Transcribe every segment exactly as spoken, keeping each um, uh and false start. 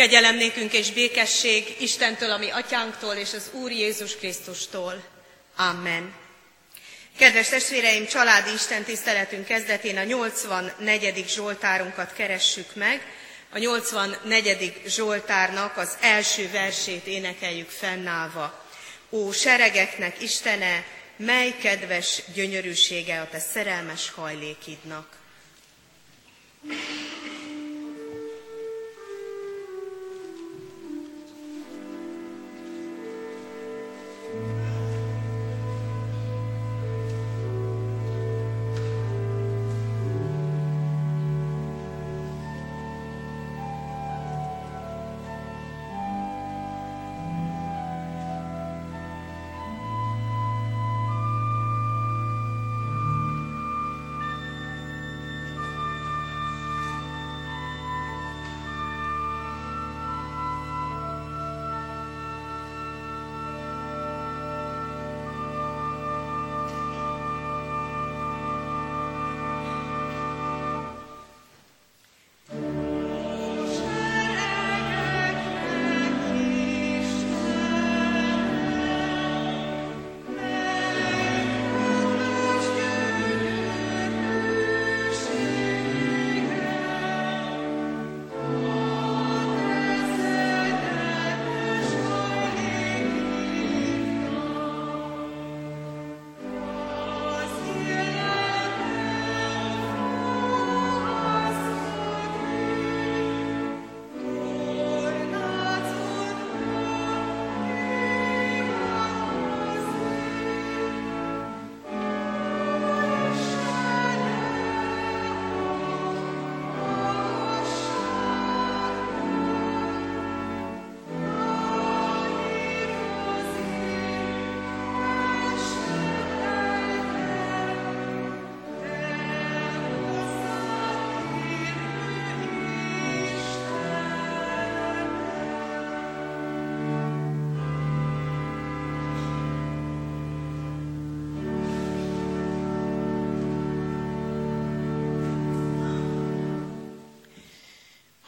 Kegyelem nékünk és békesség Istentől, a mi atyánktól és az Úr Jézus Krisztustól. Amen. Kedves testvéreim, családi istentiszteletünk kezdetén a nyolcvannegyedik Zsoltárunkat keressük meg. A nyolcvannegyedik Zsoltárnak az első versét énekeljük fennállva. Ó seregeknek Istene, mely kedves gyönyörűsége a te szerelmes hajlékidnak!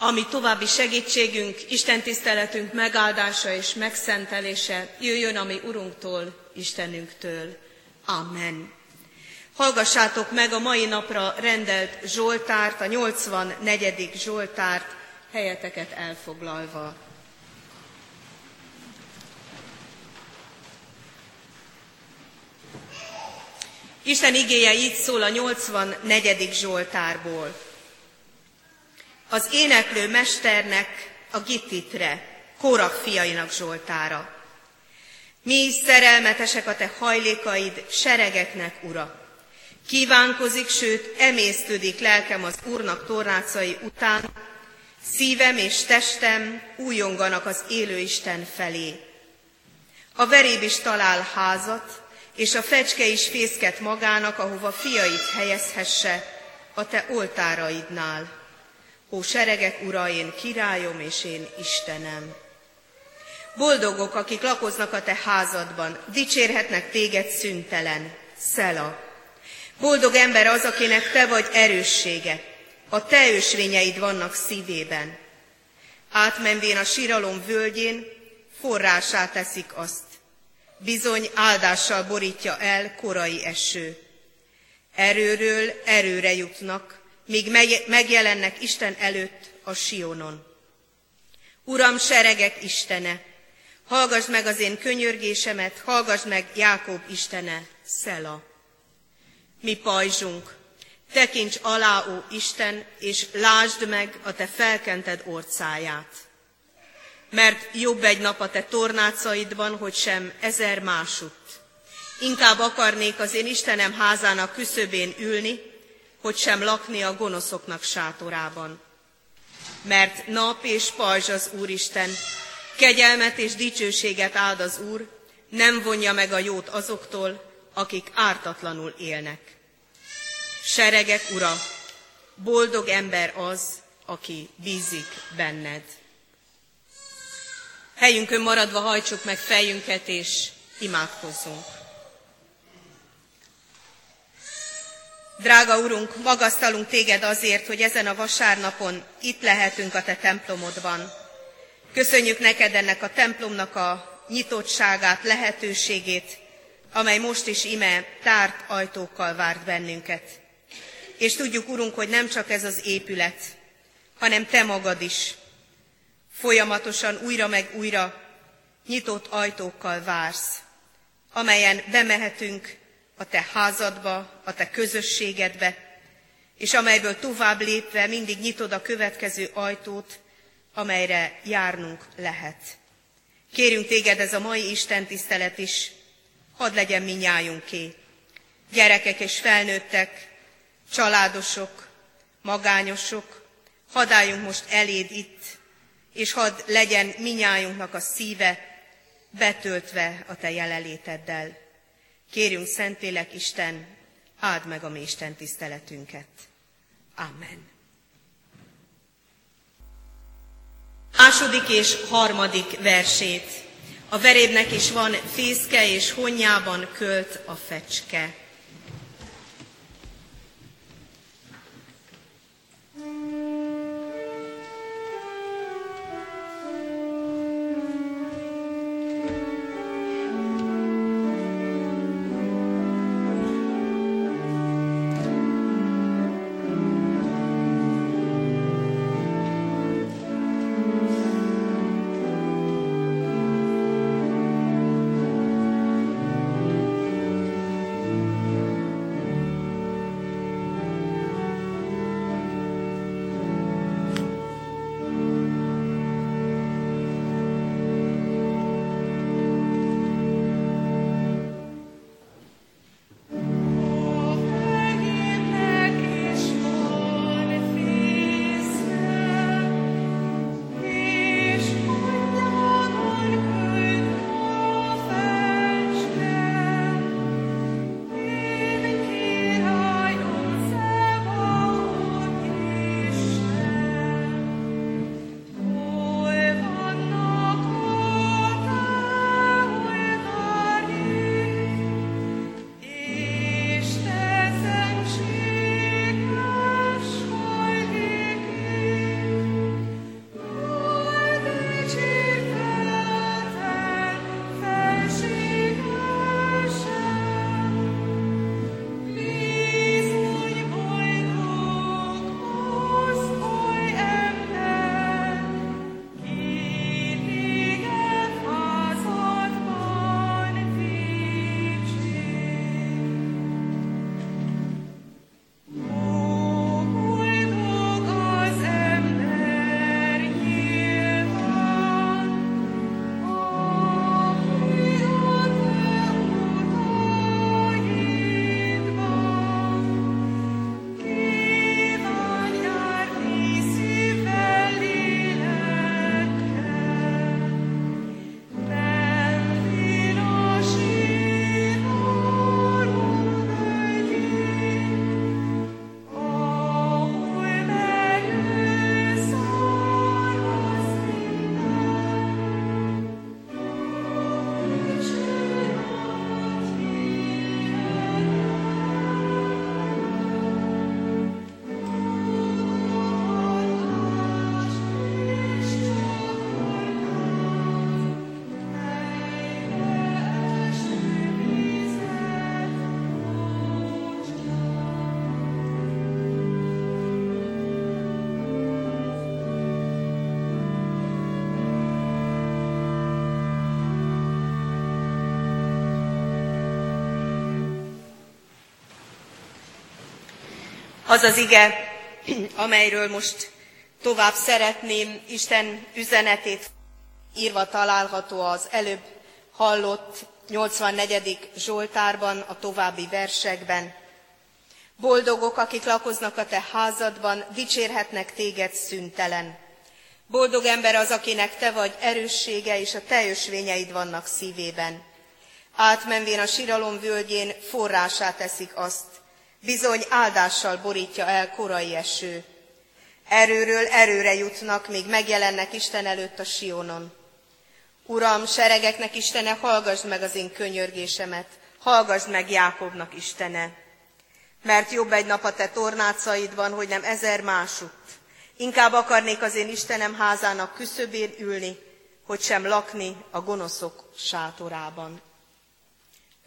Ami további segítségünk, istentiszteletünk megáldása és megszentelése jöjjön a mi Urunktól, Istenünktől. Amen. Hallgassátok meg a mai napra rendelt Zsoltárt, a nyolcvannegyedik Zsoltárt, helyeteket elfoglalva. Isten igéje így szól a nyolcvannegyedik Zsoltárból. Az éneklő mesternek, a Gittitre, Kórah fiainak Zsoltára. Mi szerelmetesek a te hajlékaid, seregeknek, Ura. Kívánkozik, sőt, emésztődik lelkem az Úrnak tornácai után, szívem és testem újonganak az élő Isten felé. A veréb is talál házat, és a fecske is fészket magának, ahova fiait helyezhesse a te oltáraidnál. Ó, seregek Ura, én királyom és én Istenem! Boldogok, akik lakoznak a te házadban, dicsérhetnek téged szüntelen, Szela. Boldog ember az, akinek te vagy erőssége, a te ösvényeid vannak szívében. Átmenvén a síralom völgyén, forrásá teszik azt. Bizony áldással borítja el korai eső. Erőről erőre jutnak, míg megjelennek Isten előtt a Sionon. Uram, seregek Istene, hallgass meg az én könyörgésemet, hallgass meg Jákob Istene, Szela. Mi pajzsunk, tekints alá, ó Isten, és lásd meg a te felkented orcáját. Mert jobb egy nap a te tornácaidban, hogy sem ezer másutt. Inkább akarnék az én Istenem házának küszöbén ülni, hogy sem lakni a gonoszoknak sátorában. Mert nap és pajzs az Úristen, kegyelmet és dicsőséget áld az Úr, nem vonja meg a jót azoktól, akik ártatlanul élnek. Seregek Ura, boldog ember az, aki bízik benned. Helyünkön maradva hajtsuk meg fejünket és imádkozzunk. Drága Urunk, magasztalunk téged azért, hogy ezen a vasárnapon itt lehetünk a te templomodban. Köszönjük neked ennek a templomnak a nyitottságát, lehetőségét, amely most is ime tárt ajtókkal várt bennünket. És tudjuk, Urunk, hogy nem csak ez az épület, hanem Te magad is folyamatosan újra meg újra nyitott ajtókkal vársz, amelyen bemehetünk a Te házadba, a Te közösségedbe, és amelyből tovább lépve mindig nyitod a következő ajtót, amelyre járnunk lehet. Kérünk téged, ez a mai Isten tisztelet is, hadd legyen minnyájunké. Gyerekek és felnőttek, családosok, magányosok, hadd álljunk most eléd itt, és hadd legyen minnyájunknak a szíve betöltve a te jelenléteddel. Kérjünk, Szentlélek Isten, áld meg a mi Isten tiszteletünket. Amen. Második és harmadik versét. A verébnek is van fészke, és honnyában költ a fecske. Az az ige, amelyről most tovább szeretném Isten üzenetét írva található az előbb hallott nyolcvannegyedik Zsoltárban, a további versekben. Boldogok, akik lakoznak a te házadban, dicsérhetnek téged szüntelen. Boldog ember az, akinek te vagy erőssége, és a te ösvényeid vannak szívében. Átmenvén a síralom völgyén forrását eszik azt, bizony áldással borítja el korai eső. Erőről erőre jutnak, míg megjelennek Isten előtt a Sionon. Uram, seregeknek Istene, hallgasd meg az én könyörgésemet, hallgasd meg Jákobnak Istene. Mert jobb egy nap a te tornácaidban, hogy nem ezer másutt. Inkább akarnék az én Istenem házának küszöbén ülni, hogy sem lakni a gonoszok sátorában.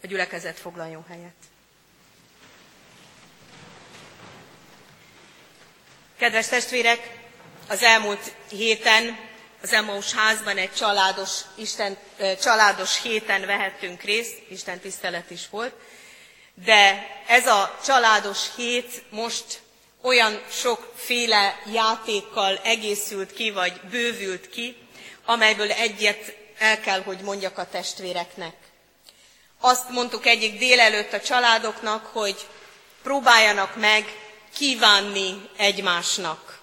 A gyülekezet foglaljon helyet. Kedves testvérek, az elmúlt héten az Emmaus házban egy családos, Isten, családos héten vehettünk részt, Isten tisztelet is volt, de ez a családos hét most olyan sokféle játékkal egészült ki, vagy bővült ki, amelyből egyet el kell, hogy mondjak a testvéreknek. Azt mondtuk egyik délelőtt a családoknak, hogy próbáljanak meg kívánni egymásnak.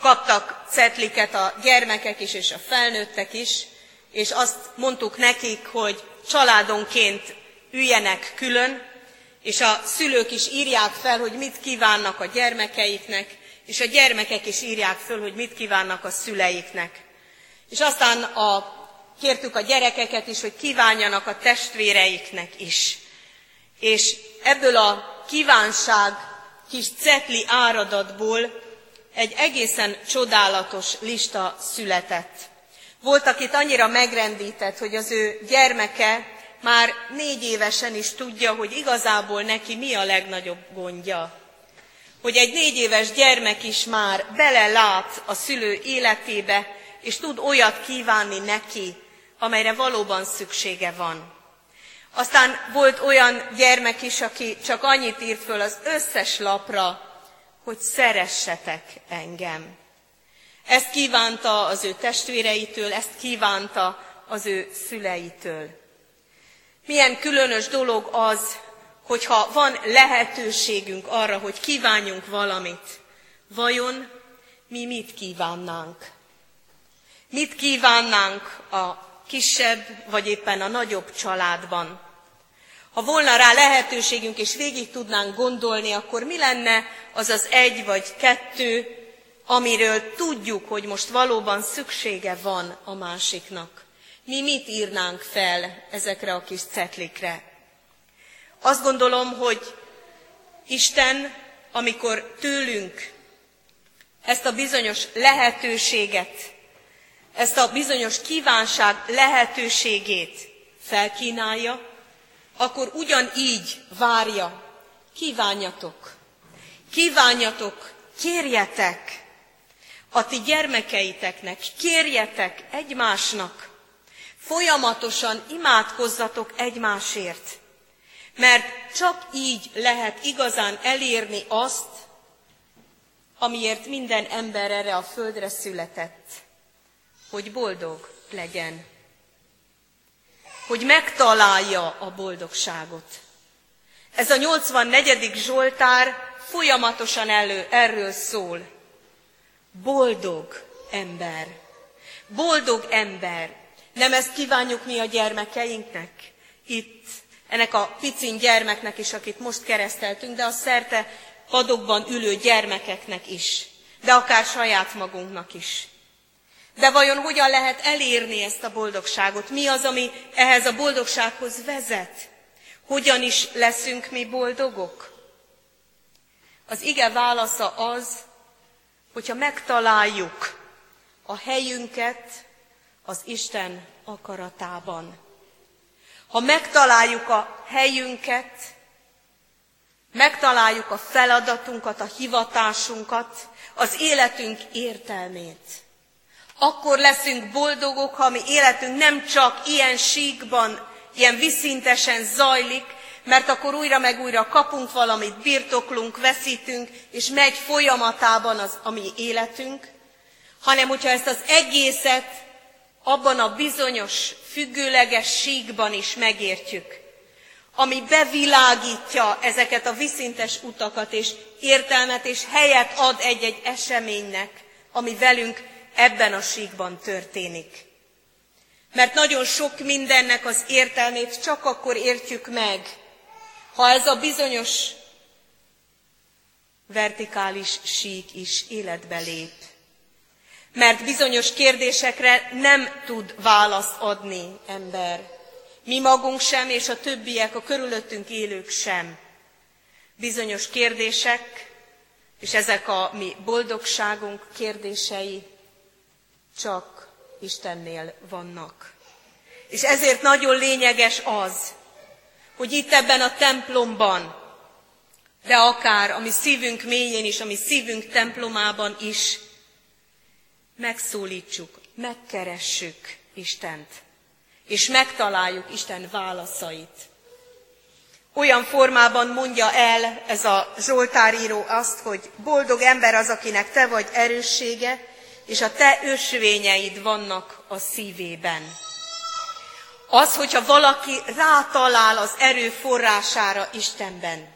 Kaptak cetliket a gyermekek is, és a felnőttek is, és azt mondtuk nekik, hogy családonként üljenek külön, és a szülők is írják fel, hogy mit kívánnak a gyermekeiknek, és a gyermekek is írják fel, hogy mit kívánnak a szüleiknek. És aztán a, kértük a gyerekeket is, hogy kívánjanak a testvéreiknek is. És ebből a kívánság kis cetli áradatból egy egészen csodálatos lista született. Volt, akit annyira megrendített, hogy az ő gyermeke már négy évesen is tudja, hogy igazából neki mi a legnagyobb gondja. Hogy egy négy éves gyermek is már belelát a szülő életébe, és tud olyat kívánni neki, amelyre valóban szüksége van. Aztán volt olyan gyermek is, aki csak annyit írt föl az összes lapra, hogy szeressetek engem. Ezt kívánta az ő testvéreitől, ezt kívánta az ő szüleitől. Milyen különös dolog az, hogyha van lehetőségünk arra, hogy kívánjunk valamit. Vajon mi mit kívánnánk? Mit kívánnánk a kisebb, vagy éppen a nagyobb családban? Ha volna rá lehetőségünk, és végig tudnánk gondolni, akkor mi lenne az az egy vagy kettő, amiről tudjuk, hogy most valóban szüksége van a másiknak? Mi mit írnánk fel ezekre a kis cetlikre? Azt gondolom, hogy Isten, amikor tőlünk ezt a bizonyos lehetőséget, ezt a bizonyos kívánság lehetőségét felkínálja, akkor ugyanígy várja, kívánjatok, kívánjatok, kérjetek a ti gyermekeiteknek, kérjetek egymásnak, folyamatosan imádkozzatok egymásért, mert csak így lehet igazán elérni azt, amiért minden ember erre a földre született, hogy boldog legyen, hogy megtalálja a boldogságot. Ez a nyolcvannegyedik Zsoltár folyamatosan elő, erről szól. Boldog ember, boldog ember. Nem ezt kívánjuk mi a gyermekeinknek? Itt, ennek a picin gyermeknek is, akit most kereszteltünk, de a szerte padokban ülő gyermekeknek is, de akár saját magunknak is. De vajon hogyan lehet elérni ezt a boldogságot? Mi az, ami ehhez a boldogsághoz vezet? Hogyan is leszünk mi boldogok? Az ige válasza az, hogyha megtaláljuk a helyünket az Isten akaratában. Ha megtaláljuk a helyünket, megtaláljuk a feladatunkat, a hivatásunkat, az életünk értelmét, akkor leszünk boldogok, ha mi életünk nem csak ilyen síkban, ilyen viszintesen zajlik, mert akkor újra meg újra kapunk valamit, birtoklunk, veszítünk, és megy folyamatában az a mi életünk, hanem hogyha ezt az egészet abban a bizonyos, függőleges síkban is megértjük, ami bevilágítja ezeket a viszintes utakat, és értelmet és helyet ad egy-egy eseménynek, ami velünk ebben a síkban történik. Mert nagyon sok mindennek az értelmét csak akkor értjük meg, ha ez a bizonyos vertikális sík is életbe lép. Mert bizonyos kérdésekre nem tud választ adni ember. Mi magunk sem, és a többiek, a körülöttünk élők sem. Bizonyos kérdések És ezek a mi boldogságunk kérdései csak Istennél vannak. És ezért nagyon lényeges az, hogy itt ebben a templomban, de akár a mi szívünk mélyén is, a mi szívünk templomában is megszólítsuk, megkeressük Istent, és megtaláljuk Isten válaszait. Olyan formában mondja el ez a zsoltáríró azt, hogy boldog ember az, akinek te vagy erőssége, és a te ösvényeid vannak a szívében. Az, hogyha valaki rátalál az erő forrására Istenben,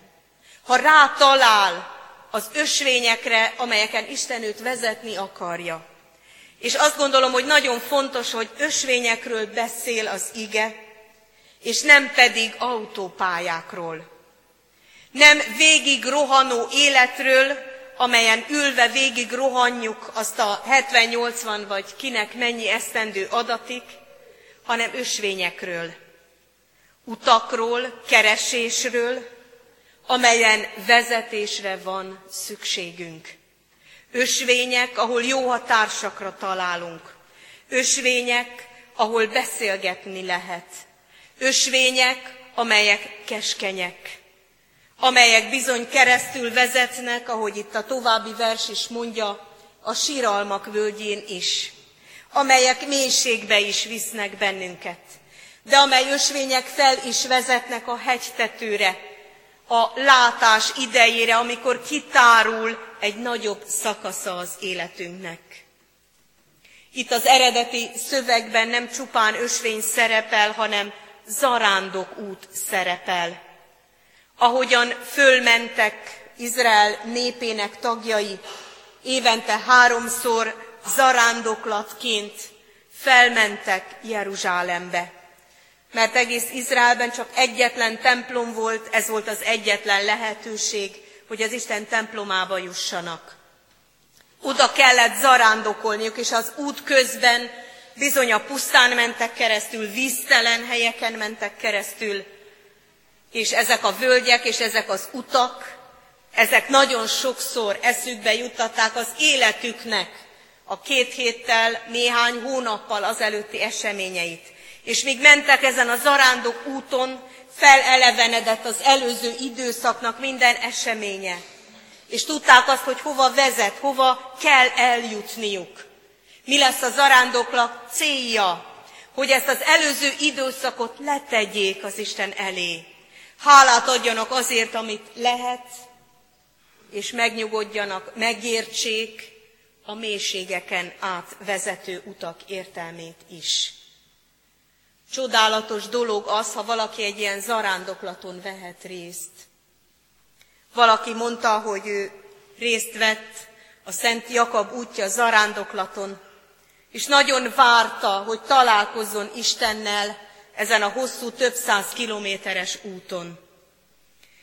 ha rátalál az ösvényekre, amelyeken Isten őt vezetni akarja. És azt gondolom, hogy nagyon fontos, hogy ösvényekről beszél az ige, és nem pedig autópályákról. Nem végig rohanó életről, amelyen ülve végig rohanjuk azt a hetven-nyolcvan vagy kinek mennyi esztendő adatik, hanem ösvényekről, utakról, keresésről, amelyen vezetésre van szükségünk. Ösvények, ahol jó ha társakra találunk. Ösvények, ahol beszélgetni lehet. Ösvények, amelyek keskenyek, amelyek bizony keresztül vezetnek, ahogy itt a további vers is mondja, a síralmak völgyén is, amelyek mélységbe is visznek bennünket, de amely ösvények fel is vezetnek a hegytetőre, a látás idejére, amikor kitárul egy nagyobb szakasza az életünknek. Itt az eredeti szövegben nem csupán ösvény szerepel, hanem zarándok út szerepel. Ahogyan fölmentek Izrael népének tagjai, évente háromszor zarándoklatként felmentek Jeruzsálembe. Mert egész Izraelben csak egyetlen templom volt, ez volt az egyetlen lehetőség, hogy az Isten templomába jussanak. Oda kellett zarándokolniuk, és az út közben bizony a pusztán mentek keresztül, víztelen helyeken mentek keresztül, és ezek a völgyek, és ezek az utak, ezek nagyon sokszor eszükbe juttatták az életüknek a két héttel, néhány hónappal azelőtti eseményeit. És míg mentek ezen a zarándok úton, felelevenedett az előző időszaknak minden eseménye. És tudták azt, hogy hova vezet, hova kell eljutniuk. Mi lesz a zarándoklak célja, hogy ezt az előző időszakot letegyék az Isten elé. Hálát adjanak azért, amit lehet, és megnyugodjanak, megértsék a mélységeken átvezető utak értelmét is. Csodálatos dolog az, ha valaki egy ilyen zarándoklaton vehet részt. Valaki mondta, hogy ő részt vett a Szent Jakab útja zarándoklaton, és nagyon várta, hogy találkozzon Istennel ezen a hosszú, több száz kilométeres úton.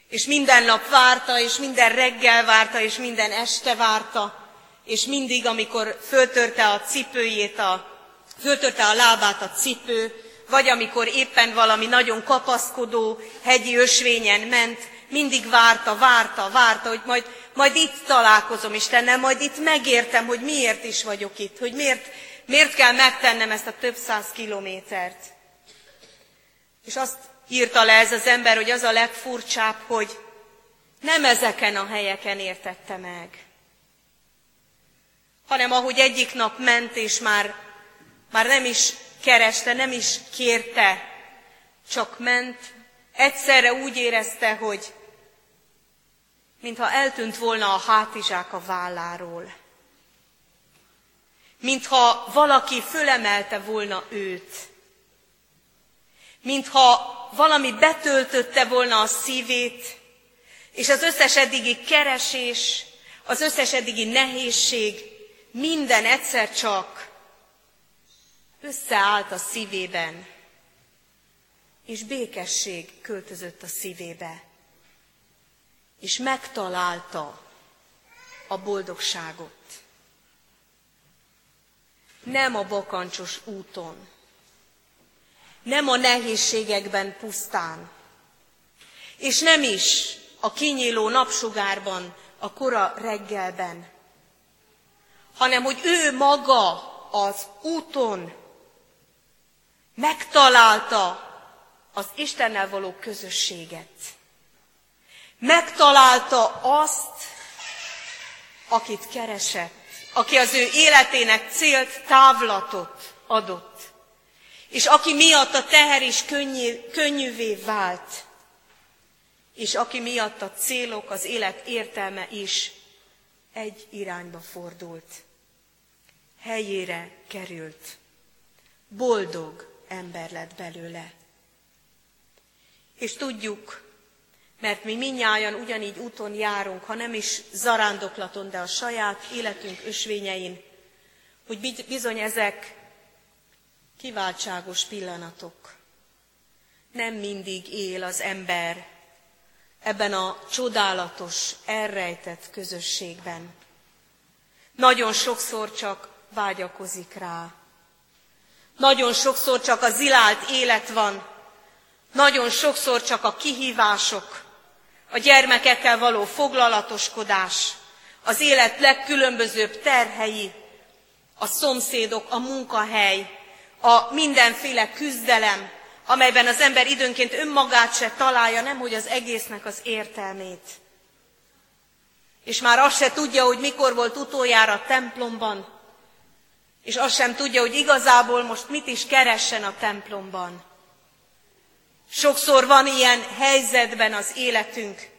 És minden nap várta, és minden reggel várta, és minden este várta, és mindig, amikor föltörte a cipőjét, a, föltörte a lábát a cipő, vagy amikor éppen valami nagyon kapaszkodó hegyi ösvényen ment, mindig várta, várta, várta, hogy majd, majd itt találkozom Istennel, majd itt megértem, hogy miért is vagyok itt, hogy miért, miért kell megtennem ezt a több száz kilométert. És azt írta le ez az ember, hogy az a legfurcsább, hogy nem ezeken a helyeken értette meg, hanem ahogy egyik nap ment, és már, már nem is kereste, nem is kérte, csak ment, egyszerre úgy érezte, hogy mintha eltűnt volna a hátizsák a válláról. Mintha valaki fölemelte volna őt. Mintha valami betöltötte volna a szívét, és az összes eddigi keresés, az összes eddigi nehézség, minden egyszer csak összeállt a szívében, és békesség költözött a szívébe, és megtalálta a boldogságot. Nem a bakancsos úton, nem a nehézségekben pusztán, és nem is a kinyíló napsugárban, a kora reggelben, hanem hogy ő maga az úton megtalálta az Istennel való közösséget. Megtalálta azt, akit keresett, aki az ő életének célt, távlatot adott, és aki miatt a teher is könnyű, könnyűvé vált, és aki miatt a célok, az élet értelme is egy irányba fordult. Helyére került. Boldog ember lett belőle. És tudjuk, mert mi mindnyájan ugyanígy úton járunk, ha nem is zarándoklaton, de a saját életünk ösvényein, hogy bizony ezek kiváltságos pillanatok. Nem mindig él az ember ebben a csodálatos, elrejtett közösségben. Nagyon sokszor csak vágyakozik rá. Nagyon sokszor csak a zilált élet van. Nagyon sokszor csak a kihívások, a gyermekekkel való foglalatoskodás, az élet legkülönbözőbb terhei, a szomszédok, a munkahely, a mindenféle küzdelem, amelyben az ember időnként önmagát se találja, nemhogy az egésznek az értelmét. És már azt se tudja, hogy mikor volt utoljára a templomban, és azt sem tudja, hogy igazából most mit is keressen a templomban. Sokszor van ilyen helyzetben az életünk,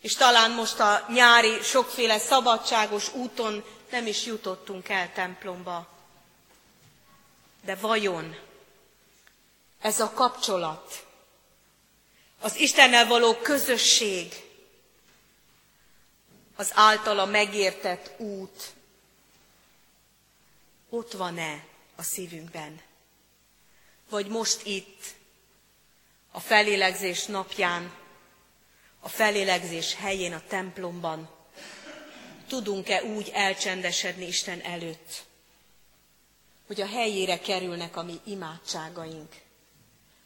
és talán most a nyári sokféle szabadságos úton nem is jutottunk el templomba. De vajon ez a kapcsolat, az Istennel való közösség, az általa megértett út ott van-e a szívünkben? Vagy most itt, a felélegzés napján, a felélegzés helyén, a templomban tudunk-e úgy elcsendesedni Isten előtt, hogy a helyére kerülnek a mi imádságaink,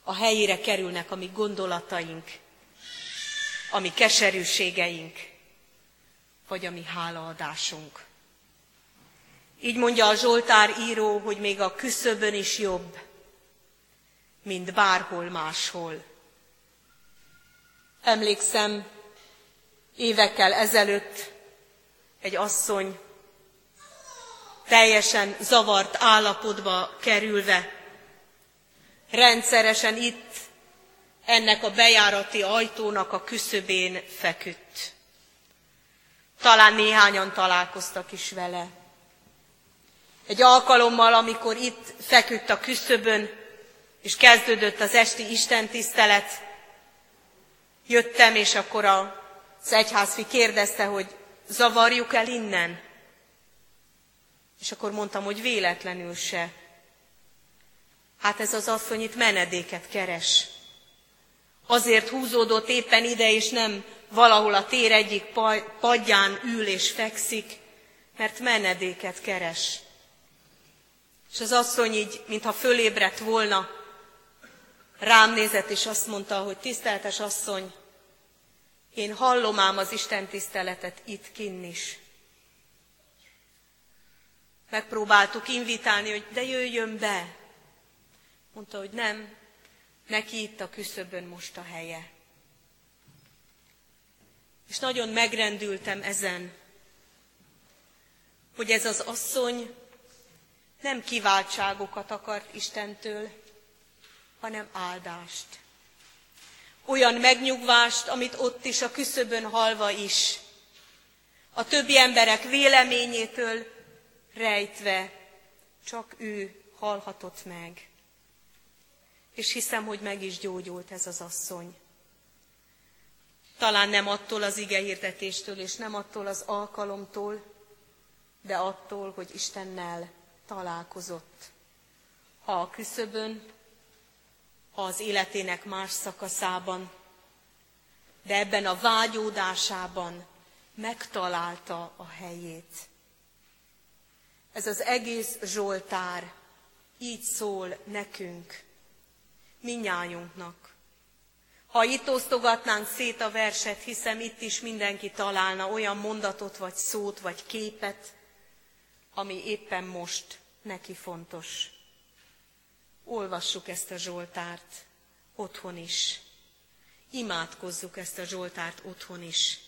a helyére kerülnek a mi gondolataink, a mi keserűségeink, vagy a mi hálaadásunk. Így mondja a Zsoltár író, hogy még a küszöbön is jobb, mint bárhol máshol. Emlékszem, évekkel ezelőtt egy asszony teljesen zavart állapotba kerülve, rendszeresen itt ennek a bejárati ajtónak a küszöbén feküdt. Talán néhányan találkoztak is vele. Egy alkalommal, amikor itt feküdt a küszöbön, és kezdődött az esti istentisztelet, jöttem, és akkor az egyházfi kérdezte, hogy zavarjuk el innen? És akkor mondtam, hogy véletlenül se. Hát ez az asszony itt menedéket keres. Azért húzódott éppen ide, és nem valahol a tér egyik padján ül és fekszik, mert menedéket keres. És az asszony így, mintha fölébredt volna, rám nézett, és azt mondta, hogy tiszteletes asszony, én hallom ám az Isten tiszteletet itt kinn is. Megpróbáltuk invitálni, hogy de jöjjön be. Mondta, hogy nem, neki itt a küszöbön most a helye. És nagyon megrendültem ezen, hogy ez az asszony nem kiváltságokat akart Istentől, hanem áldást. Olyan megnyugvást, amit ott is, a küszöbön halva is, a többi emberek véleményétől rejtve, csak ő hallhatott meg. És hiszem, hogy meg is gyógyult ez az asszony. Talán nem attól az igehirdetéstől, és nem attól az alkalomtól, de attól, hogy Istennel találkozott. Ha a küszöbön, ha az életének más szakaszában, de ebben a vágyódásában megtalálta a helyét. Ez az egész Zsoltár így szól nekünk, mindnyájunknak, Ha itt osztogatnánk szét a verset, hiszem itt is mindenki találna olyan mondatot, vagy szót, vagy képet, ami éppen most neki fontos. Olvassuk ezt a Zsoltárt otthon is. Imádkozzuk ezt a Zsoltárt otthon is.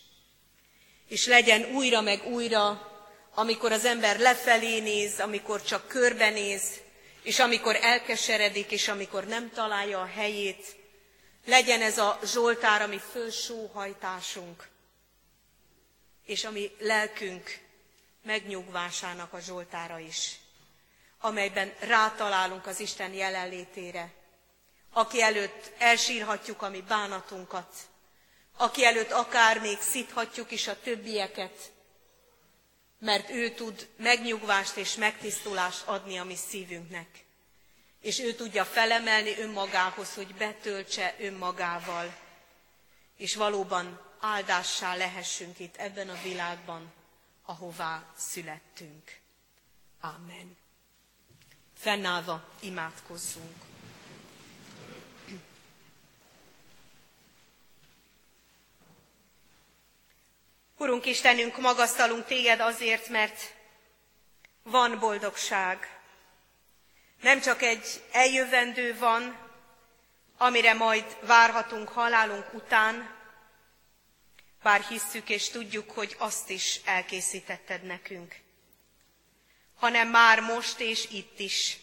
És legyen újra meg újra, amikor az ember lefelé néz, amikor csak körbenéz, és amikor elkeseredik, és amikor nem találja a helyét, legyen ez a Zsoltár, ami fölsóhajtásunk, és ami lelkünk megnyugvásának a Zsoltára is, amelyben rátalálunk az Isten jelenlétére, aki előtt elsírhatjuk a mi bánatunkat, aki előtt akár még szithatjuk is a többieket, mert ő tud megnyugvást és megtisztulást adni a mi szívünknek. És ő tudja felemelni önmagához, hogy betöltse önmagával, és valóban áldássá lehessünk itt ebben a világban, ahová születtünk. Amen. Fennállva imádkozzunk. Urunk Istenünk, magasztalunk téged azért, mert van boldogság. Nem csak egy eljövendő van, amire majd várhatunk halálunk után, bár hisszük és tudjuk, hogy azt is elkészítetted nekünk, hanem már most és itt is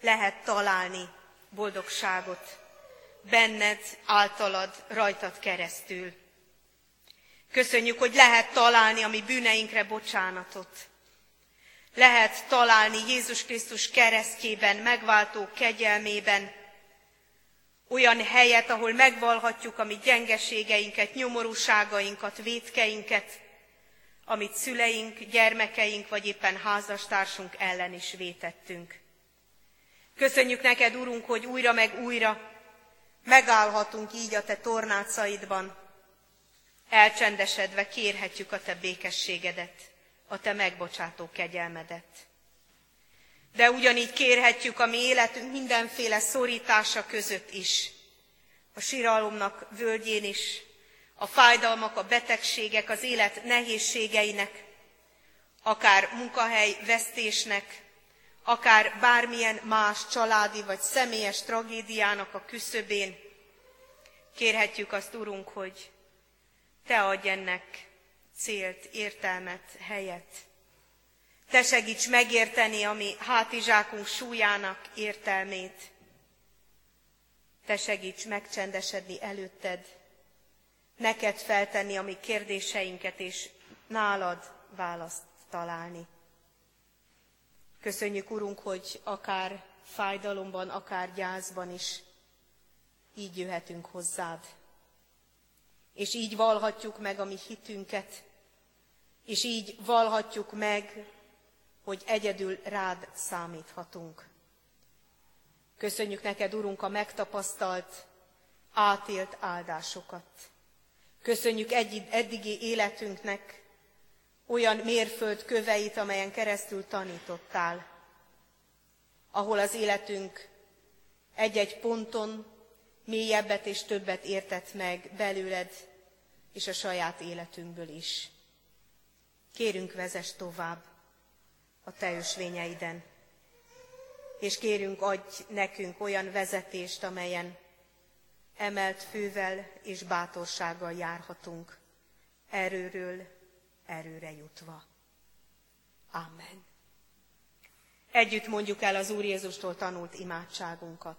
lehet találni boldogságot benned, általad, rajtad keresztül. Köszönjük, hogy lehet találni a mi bűneinkre bocsánatot. Lehet találni Jézus Krisztus keresztjében, megváltó kegyelmében olyan helyet, ahol megvallhatjuk a mi gyengeségeinket, nyomorúságainkat, vétkeinket, amit szüleink, gyermekeink vagy éppen házastársunk ellen is vétettünk. Köszönjük neked, Urunk, hogy újra meg újra megállhatunk így a te tornácaidban, elcsendesedve kérhetjük a te békességedet, a te megbocsátó kegyelmedet. De ugyanígy kérhetjük a mi életünk mindenféle szorítása között is, a siralomnak völgyén is, a fájdalmak, a betegségek, az élet nehézségeinek, akár munkahely vesztésnek, akár bármilyen más családi vagy személyes tragédiának a küszöbén. Kérhetjük azt, Urunk, hogy te adj ennek célt, értelmet, helyet. Te segíts megérteni a mi hátizsákunk súlyának értelmét. Te segíts megcsendesedni előtted, neked feltenni a mi kérdéseinket, és nálad választ találni. Köszönjük, Urunk, hogy akár fájdalomban, akár gyászban is így jöhetünk hozzád. És így valhatjuk meg a mi hitünket, és így valhatjuk meg, hogy egyedül rád számíthatunk. Köszönjük neked, Urunk, a megtapasztalt, átélt áldásokat. Köszönjük eddigi életünknek olyan mérföldköveit, amelyen keresztül tanítottál, ahol az életünk egy-egy ponton mélyebbet és többet értett meg belőled és a saját életünkből is. Kérünk, vezess tovább a te ösvényeiden, és kérünk, adj nekünk olyan vezetést, amelyen emelt fővel és bátorsággal járhatunk, erőről erőre jutva. Amen. Együtt mondjuk el az Úr Jézustól tanult imádságunkat.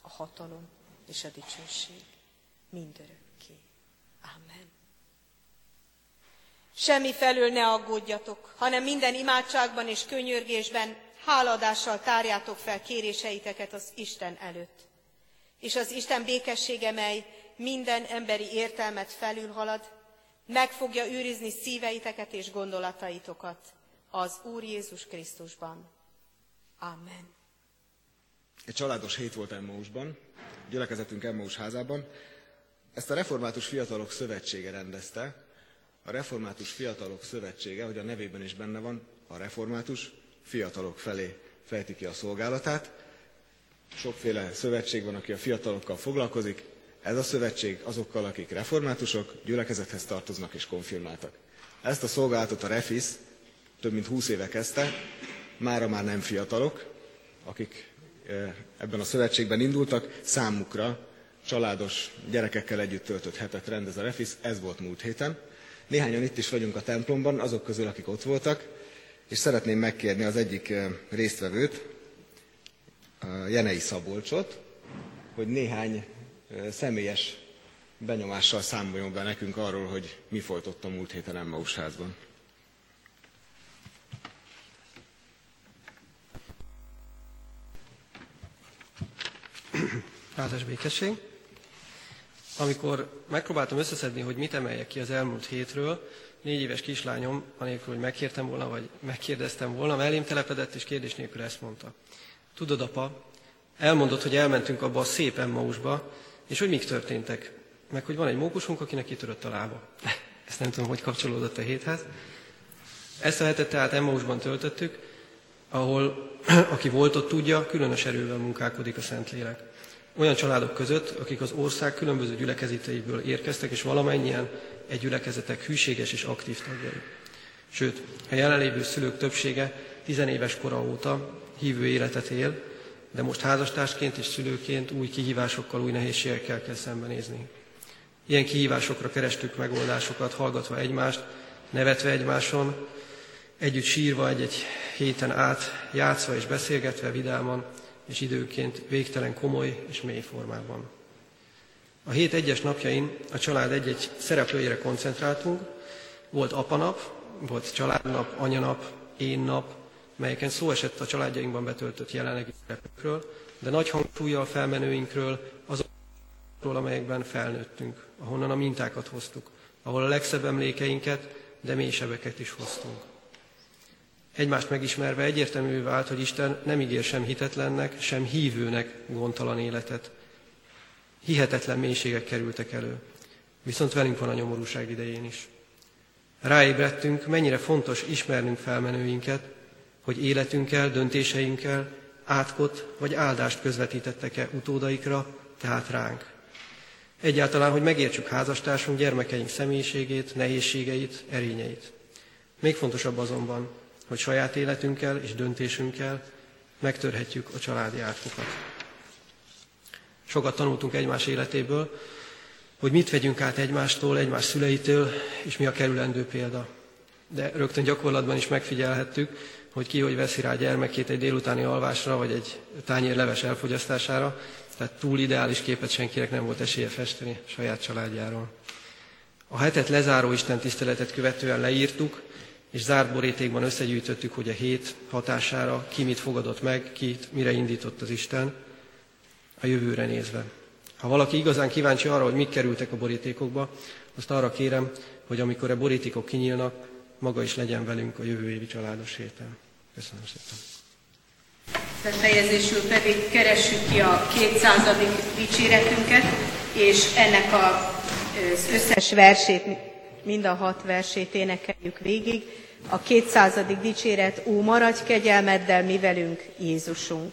a hatalom és a dicsőség mindörökké. Amen. Semmi felől ne aggódjatok, hanem minden imádságban és könyörgésben háladással tárjátok fel kéréseiteket az Isten előtt. És az Isten békessége, mely minden emberi értelmet felülhalad, meg fogja őrizni szíveiteket és gondolataitokat az Úr Jézus Krisztusban. Amen. Egy családos hét volt Emmausban, gyülekezetünk Emmaus házában. Ezt a Református Fiatalok Szövetsége rendezte. A Református Fiatalok Szövetsége, hogy a nevében is benne van, a református fiatalok felé fejti ki a szolgálatát. Sokféle szövetség van, aki a fiatalokkal foglalkozik. Ez a szövetség azokkal, akik reformátusok, gyülekezethez tartoznak és konfirmáltak. Ezt a szolgálatot a Refis több mint húsz éve kezdte, mára már nem fiatalok, akik ebben a szövetségben indultak, számukra családos gyerekekkel együtt töltött hetet rendez a Refis, ez volt múlt héten. Néhányan itt is vagyunk a templomban, azok közül, akik ott voltak, és szeretném megkérni az egyik résztvevőt, Jenei Szabolcsot, hogy néhány személyes benyomással számoljon be nekünk arról, hogy mi folytott a múlt héten Emmaus házban. Áldás békesség! Amikor megpróbáltam összeszedni, hogy mit emeljek ki az elmúlt hétről, négy éves kislányom, anélkül, hogy megkértem volna, vagy megkérdeztem volna, mellém telepedett, és kérdés nélkül ezt mondta. Tudod, apa, elmondod, hogy elmentünk abba a szép Emmausba, és hogy mik történtek, meg hogy van egy mókusunk, akinek kitörött a lába. Ezt nem tudom, hogy kapcsolódott a héthez. Ezt a hetet tehát Emmausban töltöttük, ahol, aki volt ott tudja, különös erővel munkálkodik a Szentlélek. Olyan családok között, akik az ország különböző gyülekezeteiből érkeztek, és valamennyien egy gyülekezetek hűséges és aktív tagjai. Sőt, a jelenlévő szülők többsége tizenéves kora óta hívő életet él, de most házastársként és szülőként új kihívásokkal, új nehézségekkel kell szembenézni. Ilyen kihívásokra kerestük megoldásokat, hallgatva egymást, nevetve egymáson, együtt sírva egy-egy héten át, játszva és beszélgetve vidáman, és időként végtelen komoly és mély formában. A hét egyes napjain a család egy-egy szereplőjére koncentráltunk, volt apanap, volt családnap, anyanap, énnap, melyeken szó esett a családjainkban betöltött jelenlegi szerepekről, de nagy hangsúllyal felmenőinkről, azokról, amelyekben felnőttünk, ahonnan a mintákat hoztuk, ahol a legszebb emlékeinket, de mélysebbeket is hoztunk. Egymást megismerve egyértelmű vált, hogy Isten nem ígér sem hitetlennek, sem hívőnek gondtalan életet. Hihetetlen mélységek kerültek elő, viszont velünk van a nyomorúság idején is. Ráébredtünk, mennyire fontos ismernünk felmenőinket, hogy életünkkel, döntéseinkkel átkot vagy áldást közvetítettek-e utódaikra, tehát ránk. Egyáltalán, hogy megértsük házastársunk, gyermekeink személyiségét, nehézségeit, erényeit. Még fontosabb azonban, hogy saját életünkkel és döntésünkkel megtörhetjük a családi átkokat. Sokat tanultunk egymás életéből, hogy mit vegyünk át egymástól, egymás szüleitől, és mi a kerülendő példa. De rögtön gyakorlatban is megfigyelhettük, hogy ki hogy veszi rá gyermekét egy délutáni alvásra, vagy egy tányér leves elfogyasztására, tehát túl ideális képet senkinek nem volt esélye festeni saját családjáról. A hetet lezáró Isten tiszteletet követően leírtuk, és zárt borítékban összegyűjtöttük, hogy a hét hatására ki mit fogadott meg, kit, mire indított az Isten, a jövőre nézve. Ha valaki igazán kíváncsi arra, hogy mik kerültek a borítékokba, azt arra kérem, hogy amikor a borítékok kinyílnak, maga is legyen velünk a jövő évi családos héten. Köszönöm szépen. Befejezésül pedig keressük ki a kétszázadik dicséretünket, és ennek az összes versét, mind a hat versét énekeljük végig. A kétszázadik dicséret, ó, maradj kegyelmeddel mi velünk, Jézusunk.